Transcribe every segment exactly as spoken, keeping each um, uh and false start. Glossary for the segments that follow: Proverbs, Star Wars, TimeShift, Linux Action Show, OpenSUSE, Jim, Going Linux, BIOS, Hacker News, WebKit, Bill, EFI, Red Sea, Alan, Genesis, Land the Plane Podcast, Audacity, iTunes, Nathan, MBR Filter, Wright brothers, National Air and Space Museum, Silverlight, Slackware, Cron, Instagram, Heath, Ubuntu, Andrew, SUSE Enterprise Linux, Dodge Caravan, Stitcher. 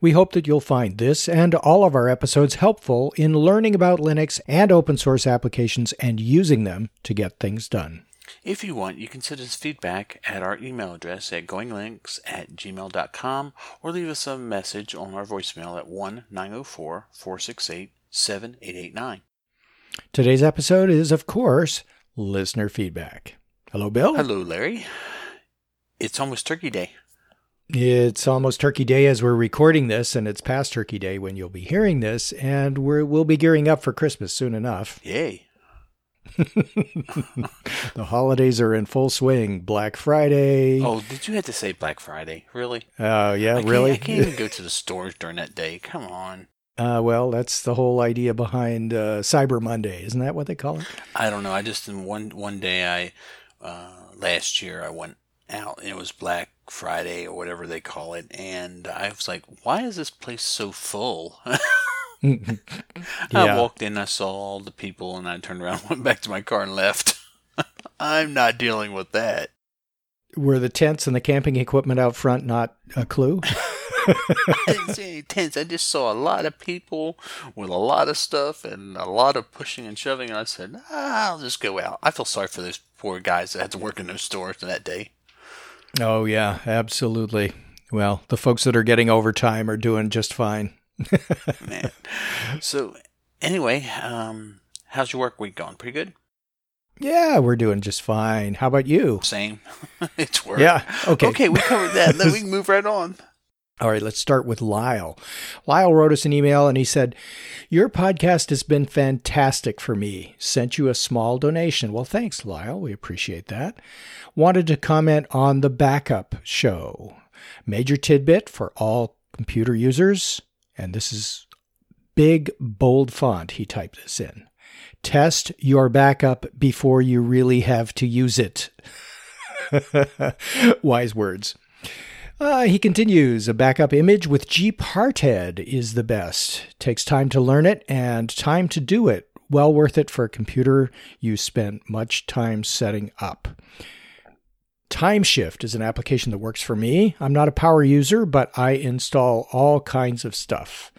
We hope that you'll find this and all of our episodes helpful in learning about Linux and open source applications and using them to get things done. If you want, you can send us feedback at our email address at goinglinux at gmail dot com or leave us a message on our voicemail at one nine zero four, four six eight, seven eight eight nine. Today's episode is, of course, listener feedback. Hello, Bill. Hello, Larry. It's almost Turkey Day. It's almost Turkey Day as we're recording this, and it's past Turkey Day when you'll be hearing this, and we're, we'll be gearing up for Christmas soon enough. Yay. The holidays are in full swing. Black Friday. Oh, did you have to say Black Friday? Really? Oh, uh, yeah, I really? I can't even go to the stores during that day. Come on. Uh, well, that's the whole idea behind uh, Cyber Monday. Isn't that what they call it? I don't know. I just, in one, one day I, uh, last year I went out and it was Black Friday or whatever they call it, and I was like, why is this place so full? Yeah. I walked in, I saw all the people, and I turned around, went back to my car and left. I'm not dealing with that. Were the tents and the camping equipment out front not a clue? I didn't see any tents. I just saw a lot of people with a lot of stuff and a lot of pushing and shoving, and I said, ah, I'll just go out. I feel sorry for those poor guys that had to work in those stores that day. Oh, yeah, absolutely. Well, the folks that are getting overtime are doing just fine. Man. So anyway, um, how's your work week going? Pretty good? Yeah, we're doing just fine. How about you? Same. It's work. Yeah, okay. Okay, we covered that. Then we can move right on. All right, let's start with Lyle. Lyle wrote us an email and he said, your podcast has been fantastic for me. Sent you a small donation. Well, thanks, Lyle. We appreciate that. Wanted to comment on the backup show. Major tidbit for all computer users. And this is big, bold font. He typed this in. Test your backup before you really have to use it. Wise words. Uh, he continues, a backup image with GParted is the best. Takes time to learn it and time to do it. Well worth it for a computer you spent much time setting up. TimeShift is an application that works for me. I'm not a power user, but I install all kinds of stuff.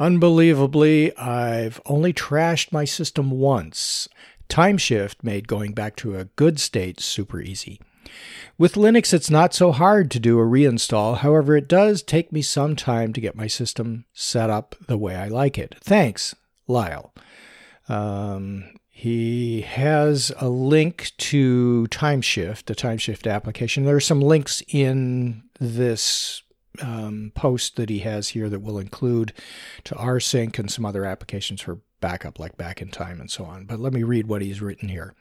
Unbelievably, I've only trashed my system once. TimeShift made going back to a good state super easy. With Linux, it's not so hard to do a reinstall. However, it does take me some time to get my system set up the way I like it. Thanks, Lyle. Um, he has a link to TimeShift, the TimeShift application. There are some links in this um, post that he has here that will include to RSync and some other applications for backup like Back In Time and so on. But let me read what he's written here.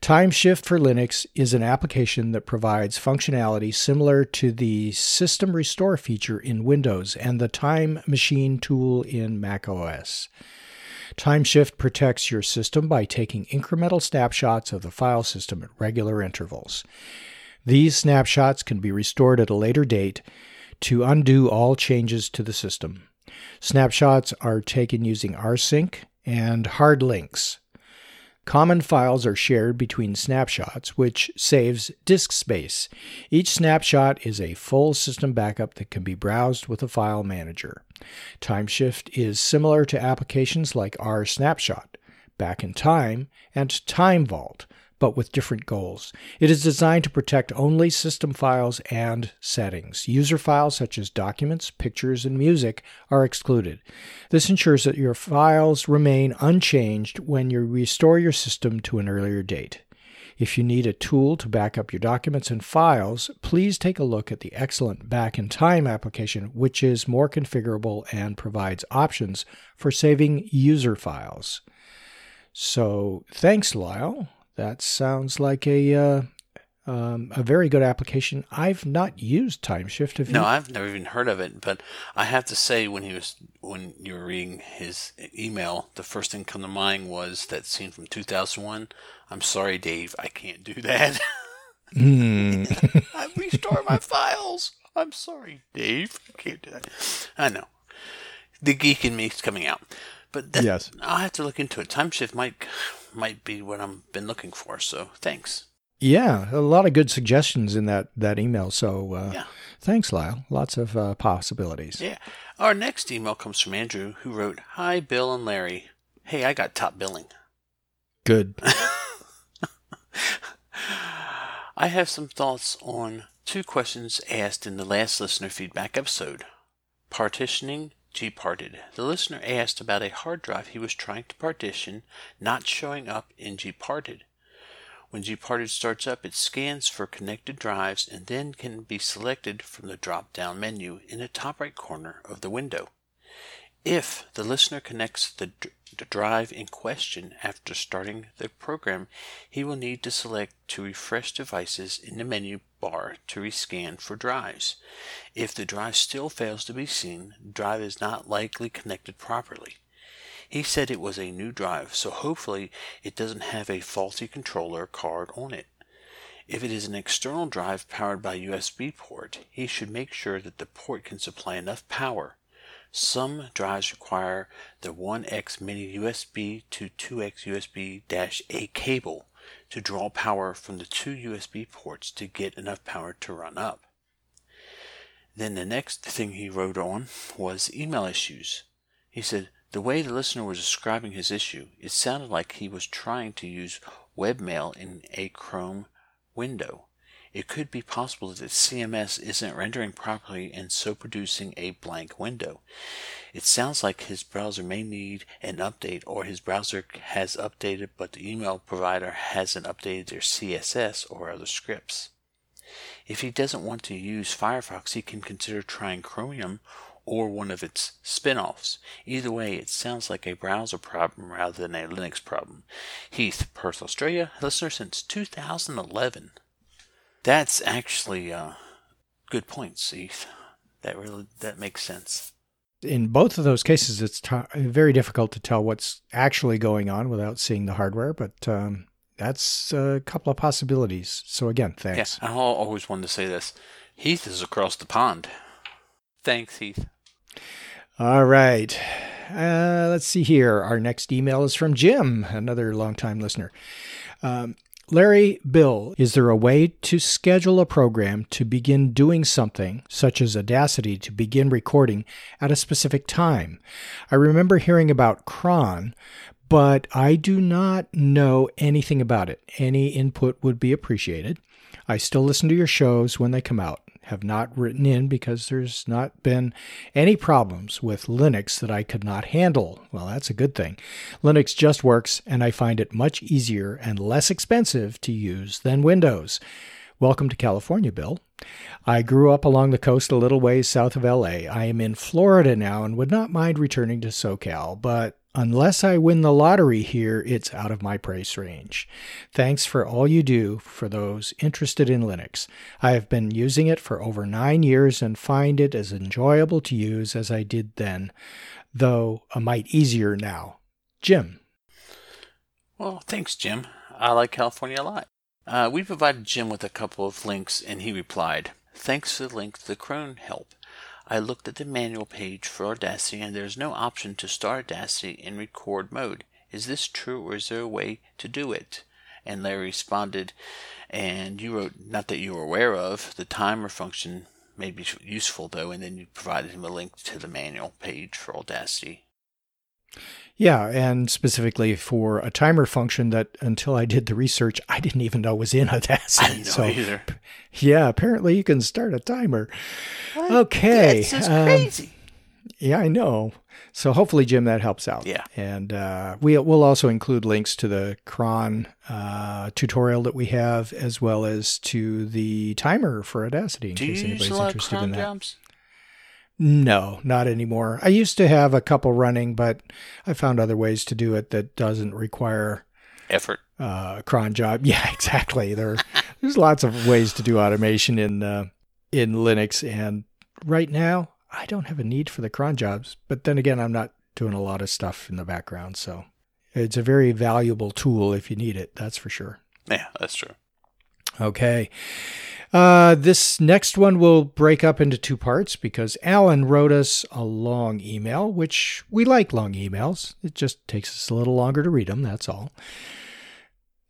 TimeShift for Linux is an application that provides functionality similar to the System Restore feature in Windows and the Time Machine tool in macOS. TimeShift protects your system by taking incremental snapshots of the file system at regular intervals. These snapshots can be restored at a later date to undo all changes to the system. Snapshots are taken using rsync and hard links. Common files are shared between snapshots, which saves disk space. Each snapshot is a full system backup that can be browsed with a file manager. TimeShift is similar to applications like rsnapshot, Back In Time, and Time Vault, but with different goals. It is designed to protect only system files and settings. User files such as documents, pictures, and music are excluded. This ensures that your files remain unchanged when you restore your system to an earlier date. If you need a tool to back up your documents and files, please take a look at the excellent Back In Time application, which is more configurable and provides options for saving user files. So, thanks, Lyle. That sounds like a uh, Um, a very good application. I've not used TimeShift. Have you? No, I've never even heard of it. But I have to say, when he was when you were reading his email, the first thing come to mind was that scene from two thousand one. I'm sorry, Dave, I can't do that. mm. I restore my files. I'm sorry, Dave, I can't do that. I know. The geek in me is coming out. But that, yes. I'll have to look into it. TimeShift might might be what I've been looking for. So thanks. Yeah, a lot of good suggestions in that, that email. So uh, yeah. Thanks, Lyle. Lots of uh, possibilities. Yeah. Our next email comes from Andrew, who wrote, "Hi, Bill and Larry. Hey, I got top billing." Good. I have some thoughts on two questions asked in the last listener feedback episode. Partitioning GParted. The listener asked about a hard drive he was trying to partition not showing up in GParted. When GParted starts up, it scans for connected drives and then can be selected from the drop-down menu in the top right corner of the window. If the listener connects the, d- the drive in question after starting the program, he will need to select to refresh devices in the menu bar to rescan for drives. If the drive still fails to be seen, the drive is not likely connected properly. He said it was a new drive, so hopefully it doesn't have a faulty controller card on it. If it is an external drive powered by U S B port, he should make sure that the port can supply enough power. Some drives require the one x mini U S B to two x U S B A cable to draw power from the two U S B ports to get enough power to run up. Then the next thing he wrote on was email issues. He said, the way the listener was describing his issue, it sounded like he was trying to use webmail in a Chrome window. It could be possible that C M S isn't rendering properly and so producing a blank window. It sounds like his browser may need an update, or his browser has updated but the email provider hasn't updated their C S S or other scripts. If he doesn't want to use Firefox, he can consider trying Chromium or one of its spin-offs. Either way, it sounds like a browser problem rather than a Linux problem. Heath, Perth, Australia, listener since two thousand eleven. That's actually uh, good points, Heath. That really that makes sense. In both of those cases, it's t- very difficult to tell what's actually going on without seeing the hardware, but um, that's a couple of possibilities. So again, thanks. Yeah, I always wanted to say this. Heath is across the pond. Thanks, Heath. All right. Uh, let's see here. Our next email is from Jim, another longtime listener. Um, Larry, Bill, is there a way to schedule a program to begin doing something, such as Audacity, to begin recording at a specific time? I remember hearing about Cron, but I do not know anything about it. Any input would be appreciated. I still listen to your shows when they come out. Have not written in because there's not been any problems with Linux that I could not handle. Well, that's a good thing. Linux just works, and I find it much easier and less expensive to use than Windows. Welcome to California, Bill. I grew up along the coast a little ways south of L A. I am in Florida now and would not mind returning to SoCal, but unless I win the lottery here, it's out of my price range. Thanks for all you do for those interested in Linux. I have been using it for over nine years and find it as enjoyable to use as I did then, though a mite easier now. Jim. Well, thanks, Jim. I like California a lot. Uh, we provided Jim with a couple of links, and he replied, "Thanks for the link to the Cron help. I looked at the manual page for Audacity, and there is no option to start Audacity in record mode. Is this true, or is there a way to do it?" And Larry responded, and you wrote, "Not that you are aware of. The timer function may be useful, though," and then you provided him a link to the manual page for Audacity. Yeah, and specifically for a timer function that, until I did the research, I didn't even know was in Audacity. I didn't know so, either. Yeah, apparently you can start a timer. What? Okay. That's just um, crazy. Yeah, I know. So hopefully, Jim, that helps out. Yeah. And uh, we'll, we'll also include links to the Cron uh, tutorial that we have, as well as to the timer for Audacity, in Do case anybody's interested Cron in that. Jobs? No, not anymore. I used to have a couple running, but I found other ways to do it that doesn't require effort. Uh, cron job. Yeah, exactly. They're There's lots of ways to do automation in uh, in Linux, and right now I don't have a need for the cron jobs. But then again, I'm not doing a lot of stuff in the background, so it's a very valuable tool if you need it. That's for sure. Yeah, that's true. Okay. Uh, this next one will break up into two parts because Alan wrote us a long email, which we like long emails. It just takes us a little longer to read them, that's all.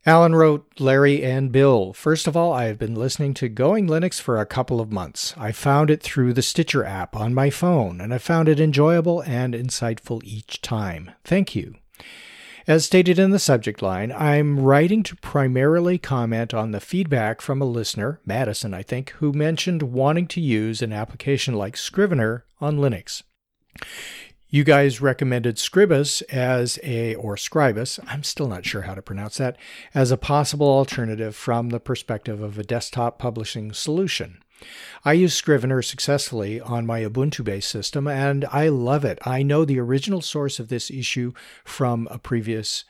Alan wrote, Larry and Bill, first of all, I have been listening to Going Linux for a couple of months. I found it through the Stitcher app on my phone, and I found it enjoyable and insightful each time. Thank you. As stated in the subject line, I'm writing to primarily comment on the feedback from a listener, Madison, I think, who mentioned wanting to use an application like Scrivener on Linux. You guys recommended Scribus as a, or Scribus, I'm still not sure how to pronounce that, as a possible alternative from the perspective of a desktop publishing solution. I use Scrivener successfully on my Ubuntu-based system, and I love it. I know the original source of this issue from a previous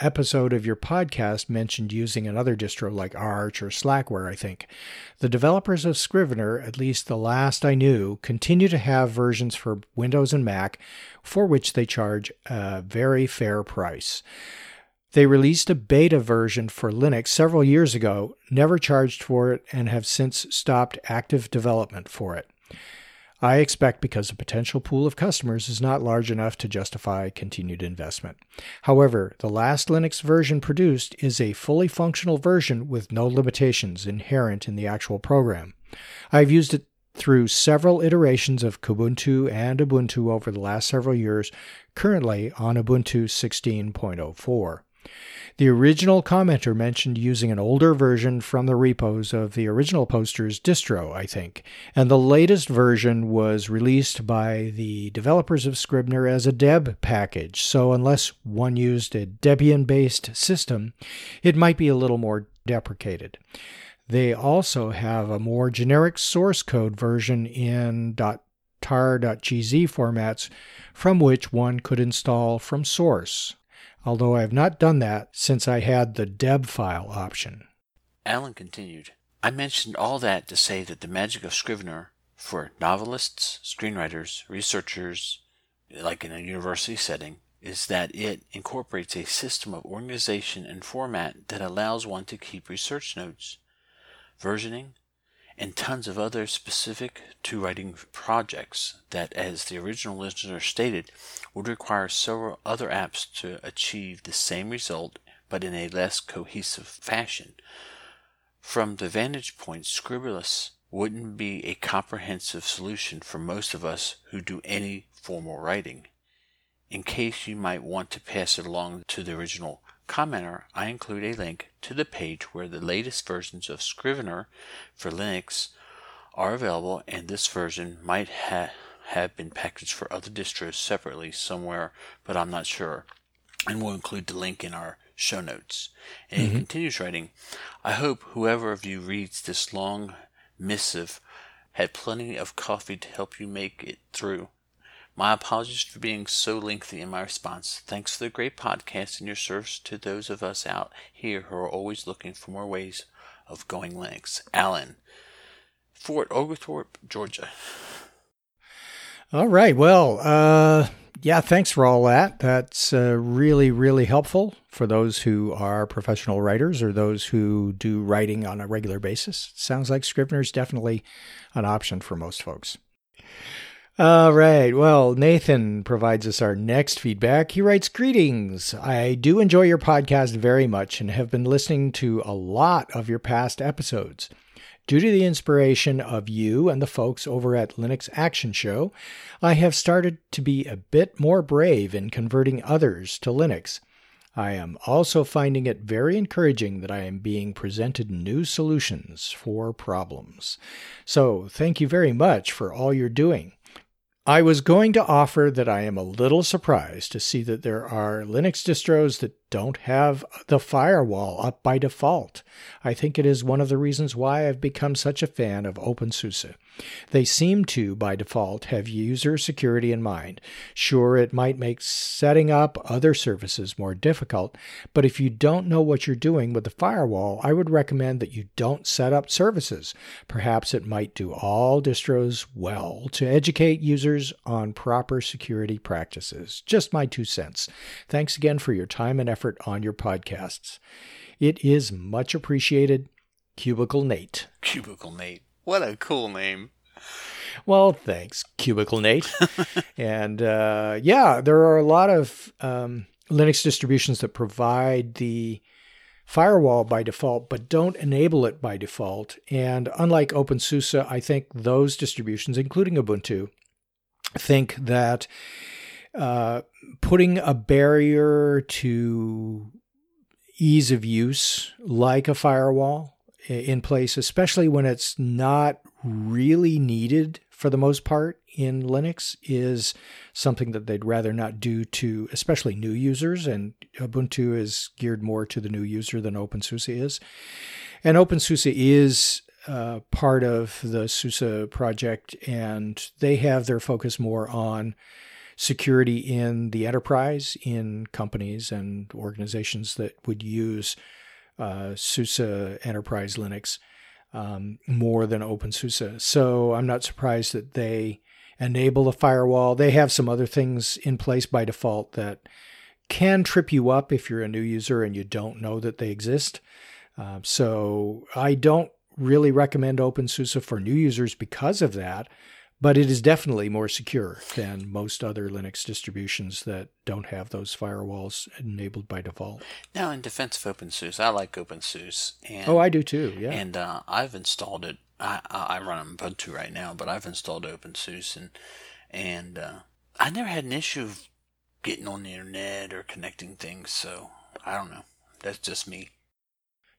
episode of your podcast mentioned using another distro like Arch or Slackware, I think. The developers of Scrivener, at least the last I knew, continue to have versions for Windows and Mac, for which they charge a very fair price. They released a beta version for Linux several years ago, never charged for it, and have since stopped active development for it. I expect because the potential pool of customers is not large enough to justify continued investment. However, the last Linux version produced is a fully functional version with no limitations inherent in the actual program. I've used it through several iterations of Kubuntu and Ubuntu over the last several years, currently on Ubuntu sixteen point oh four. The original commenter mentioned using an older version from the repos of the original poster's distro, I think, and the latest version was released by the developers of Scrivener as a deb package, so unless one used a Debian-based system, it might be a little more deprecated. They also have a more generic source code version in .tar.gz formats from which one could install from source, although I have not done that since I had the deb file option. Alan continued, I mentioned all that to say that the magic of Scrivener for novelists, screenwriters, researchers, like in a university setting, is that it incorporates a system of organization and format that allows one to keep research notes, versioning, and tons of other specific to writing projects that, as the original listener stated, would require several other apps to achieve the same result but in a less cohesive fashion. From the vantage point, Scribus wouldn't be a comprehensive solution for most of us who do any formal writing. In case you might want to pass it along to the original commenter, I include a link to the page where the latest versions of Scrivener for Linux are available, and this version might ha- have been packaged for other distros separately somewhere, but I'm not sure, and we'll include the link in our show notes. And mm-hmm. It continues writing, I hope whoever of you reads this long missive had plenty of coffee to help you make it through. My apologies for being so lengthy in my response. Thanks for the great podcast and your service to those of us out here who are always looking for more ways of going Linux. Alan, Fort Oglethorpe, Georgia. All right. Well, uh, yeah, thanks for all that. That's uh, really, really helpful for those who are professional writers or those who do writing on a regular basis. Sounds like Scrivener is definitely an option for most folks. All right. Well, Nathan provides us our next feedback. He writes, greetings. I do enjoy your podcast very much and have been listening to a lot of your past episodes. Due to the inspiration of you and the folks over at Linux Action Show, I have started to be a bit more brave in converting others to Linux. I am also finding it very encouraging that I am being presented new solutions for problems. So thank you very much for all you're doing. I was going to offer that I am a little surprised to see that there are Linux distros that don't have the firewall up by default. I think it is one of the reasons why I've become such a fan of OpenSUSE. They seem to, by default, have user security in mind. Sure, it might make setting up other services more difficult, but if you don't know what you're doing with the firewall, I would recommend that you don't set up services. Perhaps it might do all distros well to educate users on proper security practices. Just my two cents. Thanks again for your time and effort on your podcasts. It is much appreciated. Cubicle Nate. Cubicle Nate. What a cool name. Well, thanks, Cubicle Nate. And uh, yeah, there are a lot of um, Linux distributions that provide the firewall by default, but don't enable it by default. And unlike OpenSUSE, I think those distributions, including Ubuntu, think that uh, putting a barrier to ease of use, like a firewall, in place, especially when it's not really needed for the most part in Linux, is something that they'd rather not do to especially new users. And Ubuntu is geared more to the new user than OpenSUSE is. And OpenSUSE is uh, part of the SUSE project, and they have their focus more on security in the enterprise, in companies and organizations that would use Uh, SUSE Enterprise Linux um, more than OpenSUSE. So I'm not surprised that they enable a firewall. They have some other things in place by default that can trip you up if you're a new user and you don't know that they exist. Uh, so I don't really recommend OpenSUSE for new users because of that, but it is definitely more secure than most other Linux distributions that don't have those firewalls enabled by default. Now, in defense of OpenSUSE, I like OpenSUSE. And, oh, I do too, yeah. And uh, I've installed it. I, I run Ubuntu right now, but I've installed OpenSUSE, and and uh, I never had an issue of getting on the internet or connecting things, so I don't know. That's just me.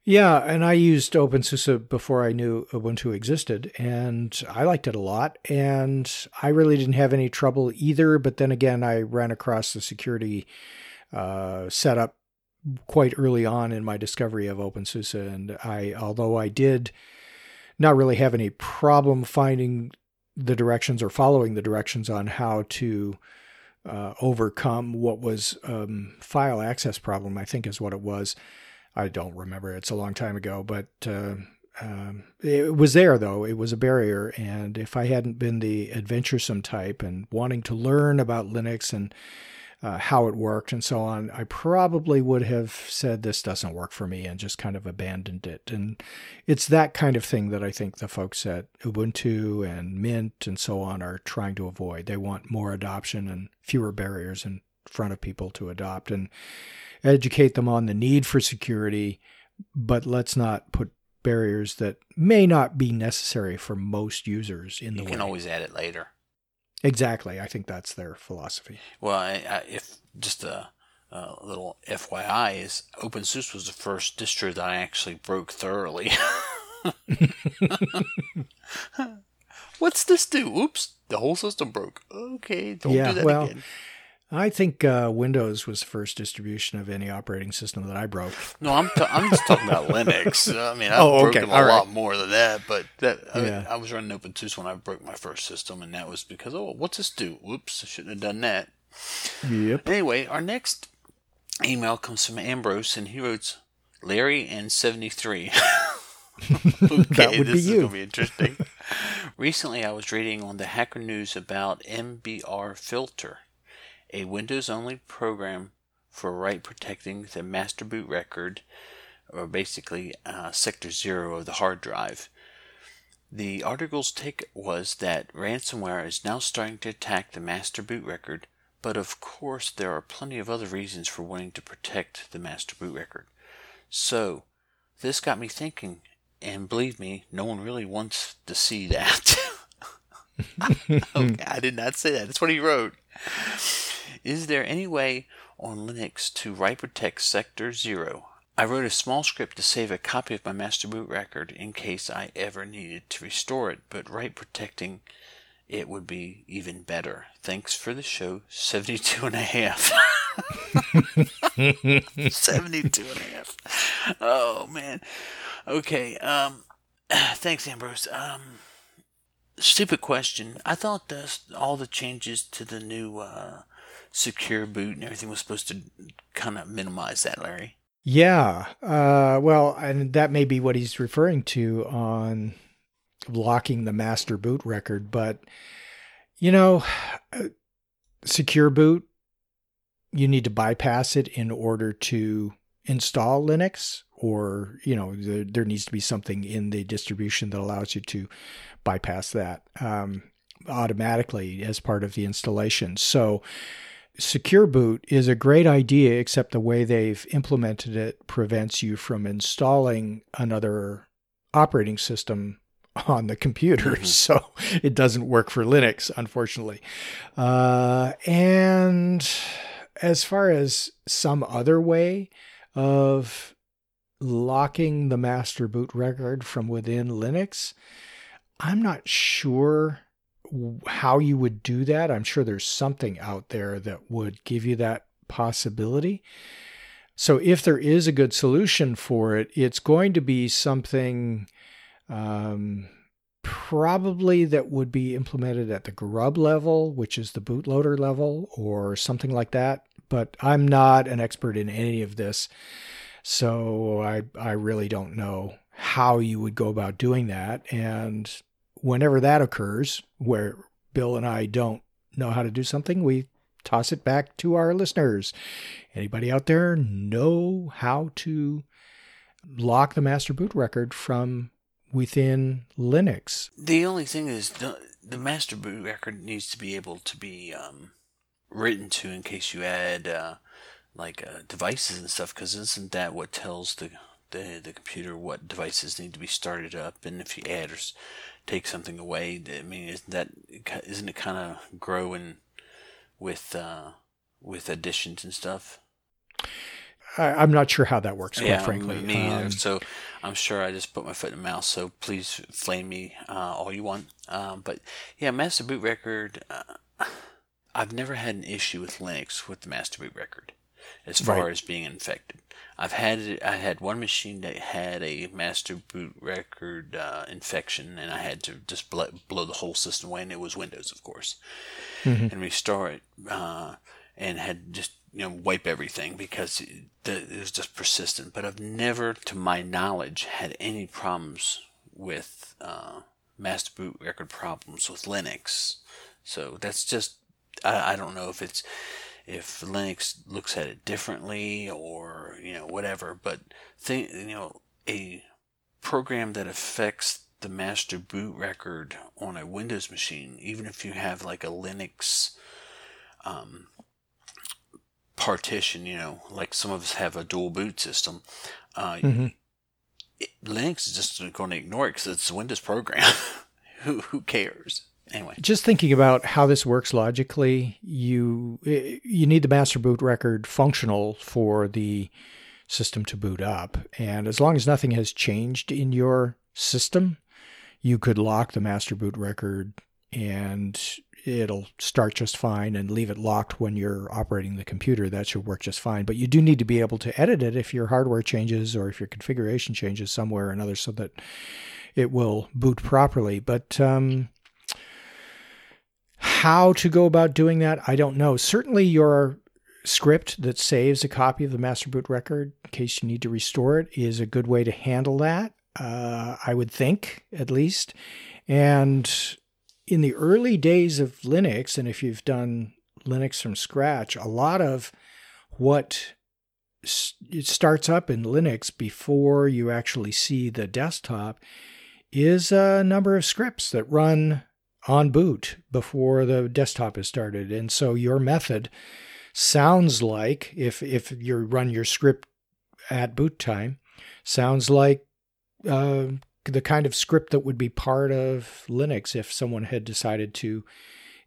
Yeah, and I used OpenSUSE before I knew Ubuntu existed, and I liked it a lot, and I really didn't have any trouble either, but then again, I ran across the security uh, setup quite early on in my discovery of OpenSUSE, and I, although I did not really have any problem finding the directions or following the directions on how to uh, overcome what was um, file access problem, I think is what it was. I don't remember. It's a long time ago, but uh, um, it was there, though. It was a barrier, and if I hadn't been the adventuresome type and wanting to learn about Linux and uh, how it worked and so on, I probably would have said, this doesn't work for me, and just kind of abandoned it. And it's that kind of thing that I think the folks at Ubuntu and Mint and so on are trying to avoid. They want more adoption and fewer barriers in front of people to adopt. And educate them on the need for security, but let's not put barriers that may not be necessary for most users in the way. You can always add it later. Exactly. I think that's their philosophy. Well, I, I, if just a, a little F Y I is OpenSUSE was the first distro that I actually broke thoroughly. What's this do? Oops, the whole system broke. Okay, don't yeah, do that well, again. I think uh, Windows was the first distribution of any operating system that I broke. No, I'm t- I'm just talking about Linux. I mean, I've oh, broken okay. a right. lot more than that, but that I, yeah. mean, I was running OpenSUSE when I broke my first system, and that was because, oh, what's this do? Oops, I shouldn't have done that. Yep. Anyway, our next email comes from Ambrose, and he wrote Larry and seventy-three. Okay, that would this be is you. Going to be interesting. Recently, I was reading on the Hacker News about M B R Filter, a Windows-only program for write-protecting the master boot record, or basically uh, Sector Zero of the hard drive. The article's take was that ransomware is now starting to attack the master boot record, but of course there are plenty of other reasons for wanting to protect the master boot record. So, this got me thinking, and believe me, no one really wants to see that. Okay, I did not say that. That's what he wrote. Is there any way on Linux to write protect Sector Zero? I wrote a small script to save a copy of my master boot record in case I ever needed to restore it, but write protecting it would be even better. Thanks for the show, seventy-two and a half. seventy-two and a half. Oh, man. Okay. Um, thanks, Ambrose. Um, Stupid question. I thought that all the changes to the new uh, secure boot and everything was supposed to kind of minimize that, Larry. Yeah. Uh, well, and that may be what he's referring to on locking the master boot record. But, you know, secure boot, you need to bypass it in order to install Linux. Or, you know, there, there needs to be something in the distribution that allows you to bypass that um, automatically as part of the installation. So Secure Boot is a great idea, except the way they've implemented it prevents you from installing another operating system on the computer. Mm-hmm. So it doesn't work for Linux, unfortunately. Uh, and as far as some other way of locking the master boot record from within Linux, I'm not sure how you would do that. I'm sure there's something out there that would give you that possibility. So if there is a good solution for it, it's going to be something um, probably that would be implemented at the Grub level, which is the bootloader level, or something like that. But I'm not an expert in any of this. So I I really don't know how you would go about doing that. And whenever that occurs, where Bill and I don't know how to do something, we toss it back to our listeners. Anybody out there know how to lock the master boot record from within Linux? The only thing is the, the master boot record needs to be able to be um, written to in case you add... Uh, like uh, devices and stuff, because isn't that what tells the, the the computer what devices need to be started up? And if you add or take something away, I mean, isn't that isn't it kind of growing with uh, with additions and stuff? I, I'm not sure how that works. Yeah, quite frankly, me either. Um, so I'm sure I just put my foot in the mouth. So please flame me uh, all you want. Um, but yeah, master boot record. Uh, I've never had an issue with Linux with the master boot record. As far right. as being infected, I've had it, I had one machine that had a master boot record uh, infection, and I had to just blow, blow the whole system away, and it was Windows, of course, mm-hmm. and restore it, uh, and had just you know wipe everything because it, it was just persistent. But I've never, to my knowledge, had any problems with uh, master boot record problems with Linux. So that's just I, I don't know if it's. If Linux looks at it differently, or you know whatever, but think you know a program that affects the master boot record on a Windows machine, even if you have like a Linux um, partition, you know, like some of us have a dual boot system, uh, mm-hmm. it, Linux is just going to ignore it because it's a Windows program. who who cares? Anyway, just thinking about how this works logically, you you need the master boot record functional for the system to boot up. And as long as nothing has changed in your system, you could lock the master boot record and it'll start just fine, and leave it locked when you're operating the computer. That should work just fine. But you do need to be able to edit it if your hardware changes or if your configuration changes somewhere or another so that it will boot properly. But... um how to go about doing that, I don't know. Certainly your script that saves a copy of the master boot record in case you need to restore it is a good way to handle that, uh, I would think, at least. And in the early days of Linux, and if you've done Linux from scratch, a lot of what it starts up in Linux before you actually see the desktop is a number of scripts that run on boot before the desktop is started. And so your method sounds like, if if you run your script at boot time, sounds like uh, the kind of script that would be part of Linux if someone had decided to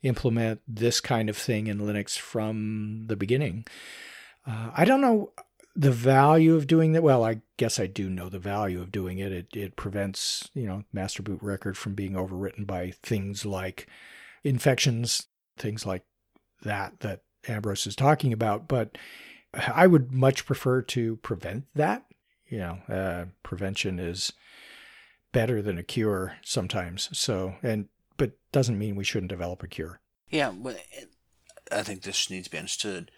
implement this kind of thing in Linux from the beginning. Uh, I don't know the value of doing that. Well, I guess I do know the value of doing it. It it prevents, you know, master boot record from being overwritten by things like infections, things like that, that Ambrose is talking about. But I would much prefer to prevent that. You know, uh, prevention is better than a cure sometimes. So, and but doesn't mean we shouldn't develop a cure. Yeah, well, I think this needs to be understood.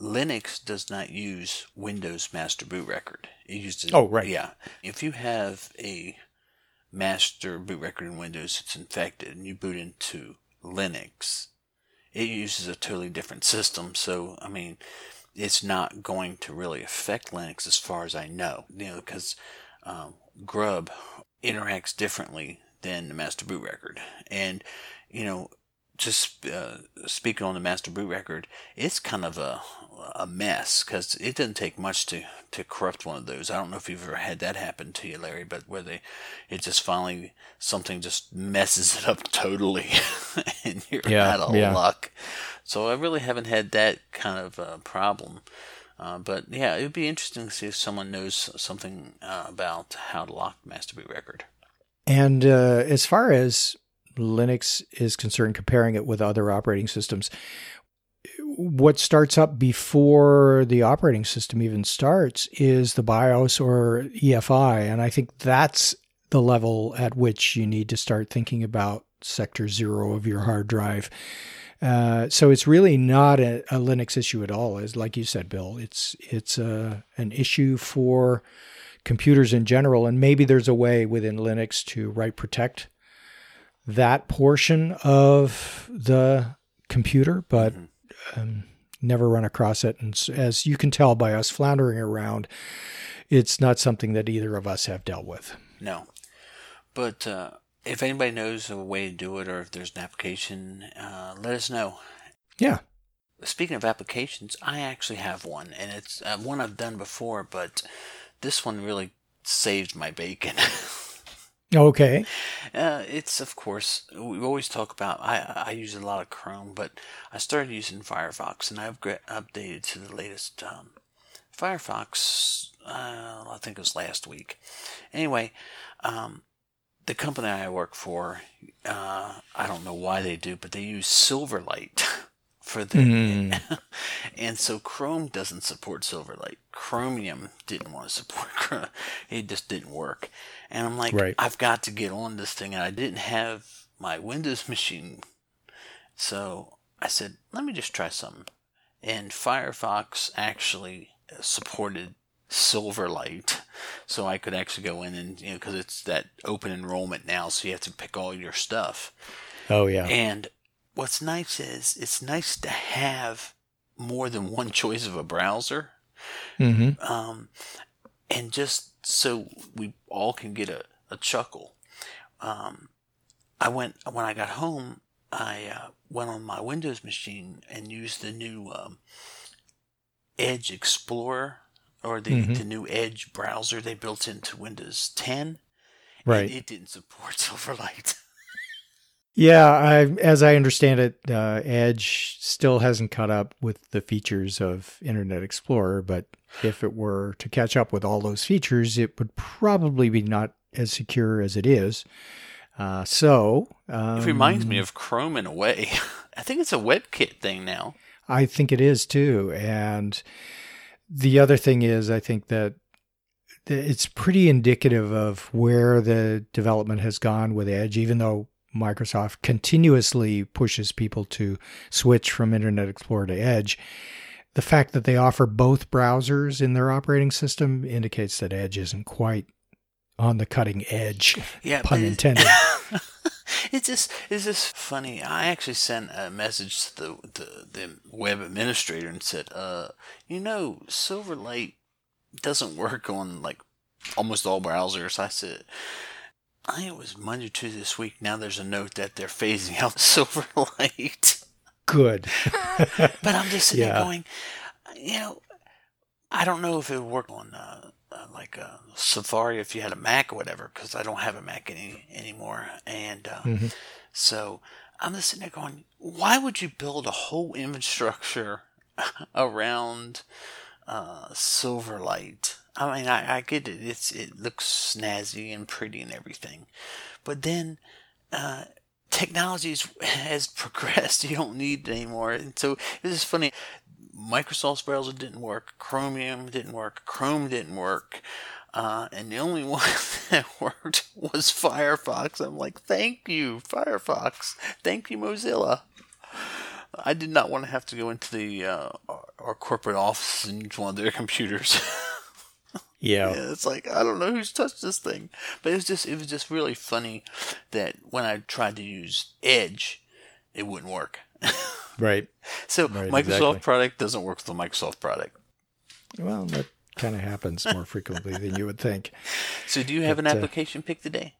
Linux does not use Windows master boot record. It uses oh, right. Yeah. If you have a master boot record in Windows that's infected and you boot into Linux, it uses a totally different system. So, I mean, it's not going to really affect Linux as far as I know, you know, because um, Grub interacts differently than the master boot record. And, you know, just uh, speaking on the master boot record, it's kind of a a mess because it doesn't take much to, to corrupt one of those. I don't know if you've ever had that happen to you, Larry, but where they, it just finally, something just messes it up totally and you're yeah, out of yeah. luck. So I really haven't had that kind of uh, problem. Uh, but yeah, it would be interesting to see if someone knows something uh, about how to lock the master boot record. And uh, as far as Linux is concerned, comparing it with other operating systems, what starts up before the operating system even starts is the BIOS or E F I, and I think that's the level at which you need to start thinking about sector zero of your hard drive. Uh, so it's really not a, a Linux issue at all. As like you said, Bill, it's it's a, an issue for computers in general, and maybe there's a way within Linux to write protect that portion of the computer, but um, never run across it. And as you can tell by us floundering around, it's not something that either of us have dealt with. No. But uh, if anybody knows a way to do it, or if there's an application, uh, let us know. Yeah. Speaking of applications, I actually have one, and it's uh, one I've done before, but this one really saved my bacon. Okay. Uh, it's, of course, we always talk about, I, I use a lot of Chrome, but I started using Firefox, and I've updated to the latest um, Firefox, uh, I think it was last week. Anyway, um, the company I work for, uh, I don't know why they do, but they use Silverlight for the, mm. and so Chrome doesn't support Silverlight. Chromium didn't want to support Chrome. It just didn't work. And I'm like, right. I've got to get on this thing. And I didn't have my Windows machine. So I said, let me just try something. And Firefox actually supported Silverlight. So I could actually go in and, you know, because it's that open enrollment now. So you have to pick all your stuff. Oh, yeah. And what's nice is it's nice to have more than one choice of a browser. Mm-hmm. Um, and just so we all can get a, a chuckle. Um, I went when I got home. I uh, went on my Windows machine and used the new um, Edge Explorer or the, mm-hmm. the new Edge browser they built into Windows ten. Right. And it didn't support Silverlight. Yeah, I, as I understand it, uh, Edge still hasn't caught up with the features of Internet Explorer, but if it were to catch up with all those features, it would probably be not as secure as it is. Uh, so um, it reminds me of Chrome in a way. I think it's a WebKit thing now. I think it is too. And the other thing is, I think that it's pretty indicative of where the development has gone with Edge, even though Microsoft continuously pushes people to switch from Internet Explorer to Edge. The fact that they offer both browsers in their operating system indicates that Edge isn't quite on the cutting edge, yeah, pun intended. It's just, it's just funny. I actually sent a message to the, the, the web administrator and said, uh, you know, Silverlight doesn't work on like almost all browsers. I said, I think it was Monday or Tuesday this week. Now there's a note that they're phasing out Silverlight. Good. But I'm just sitting yeah. there going, you know, I don't know if it would work on uh, uh, like a Safari if you had a Mac or whatever, because I don't have a Mac any anymore. And uh, mm-hmm. so I'm just sitting there going, why would you build a whole infrastructure around uh, Silverlight? I mean, I, I get it. It's it looks snazzy and pretty and everything, but then uh, technology has progressed. You don't need it anymore, and so this is funny. Microsoft's browser didn't work. Chromium didn't work. Chrome didn't work. Uh, and the only one that worked was Firefox. I'm like, thank you, Firefox. Thank you, Mozilla. I did not want to have to go into the uh, our, our corporate office and use one of their computers. Yeah. Yeah, it's like, I don't know who's touched this thing, but it was just it was just really funny that when I tried to use Edge, it wouldn't work. Right. So right, Microsoft exactly. product doesn't work with a Microsoft product. Well, that kind of happens more frequently than you would think. So do you have but, an application uh, pick today?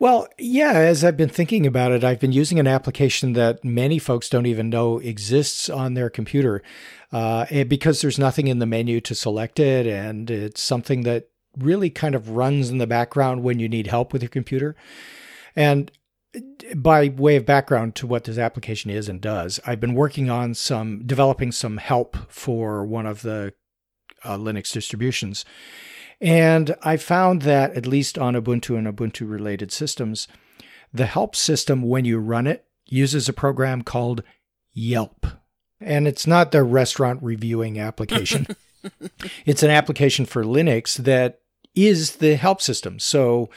Well, yeah, as I've been thinking about it, I've been using an application that many folks don't even know exists on their computer uh, because there's nothing in the menu to select it, and it's something that really kind of runs in the background when you need help with your computer. And by way of background to what this application is and does, I've been working on some, developing some help for one of the uh, Linux distributions. And I found that, at least on Ubuntu and Ubuntu-related systems, the help system, when you run it, uses a program called Yelp. And it's not the restaurant reviewing application. It's an application for Linux that is the help system. So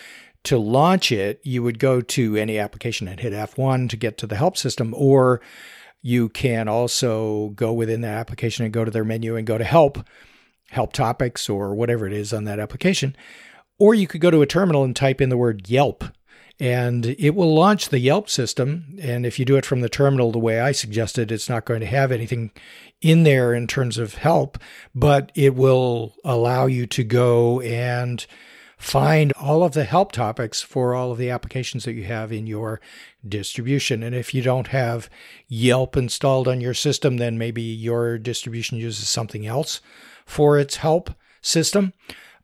to launch it, you would go to any application and hit F one to get to the help system, or you can also go within the application and go to their menu and go to help. help topics or whatever it is on that application. Or you could go to a terminal and type in the word Yelp, and it will launch the Yelp system. And if you do it from the terminal the way I suggested, it's not going to have anything in there in terms of help, but it will allow you to go and find all of the help topics for all of the applications that you have in your distribution. And if you don't have Yelp installed on your system, then maybe your distribution uses something else for its help system,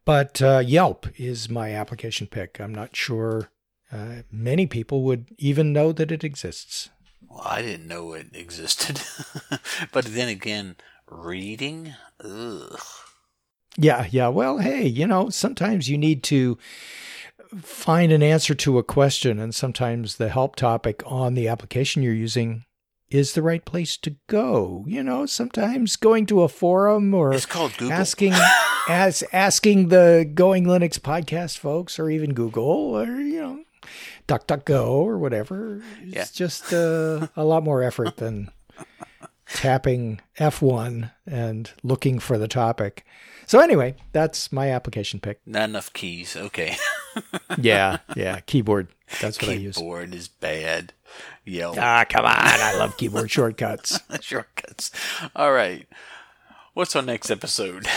but uh, Yelp is my application pick. I'm not sure uh, many people would even know that it exists. Well, I didn't know it existed, but then again, reading? Ugh. Yeah, yeah. Well, hey, you know, sometimes you need to find an answer to a question, and sometimes the help topic on the application you're using is the right place to go. You know, sometimes going to a forum or it's called Google. asking as asking the Going Linux podcast folks, or even Google, or, you know, DuckDuckGo or whatever. It's yeah. just uh, a lot more effort than tapping F one and looking for the topic. So anyway, that's my application pick. Not enough keys. Okay. yeah. Yeah. Keyboard. That's what keyboard I use. Keyboard is bad. Yelp. Ah, come on. I love keyboard shortcuts. Shortcuts. All right. What's our next episode?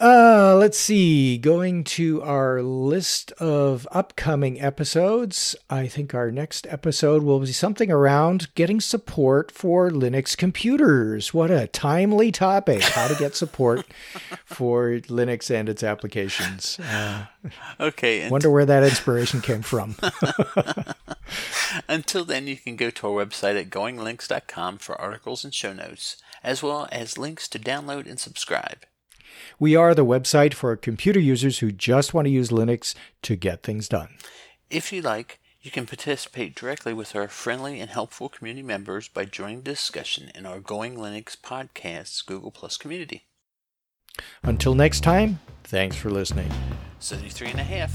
Uh, let's see. Going to our list of upcoming episodes. I think our next episode will be something around getting support for Linux computers. What a timely topic. How to get support for Linux and its applications. Uh, okay. And wonder where that inspiration came from. Until then, you can go to our website at going linux dot com for articles and show notes, as well as links to download and subscribe. We are the website for computer users who just want to use Linux to get things done. If you like, you can participate directly with our friendly and helpful community members by joining the discussion in our Going Linux Podcast's Google Plus community. Until next time, thanks for listening. seventy-three and a half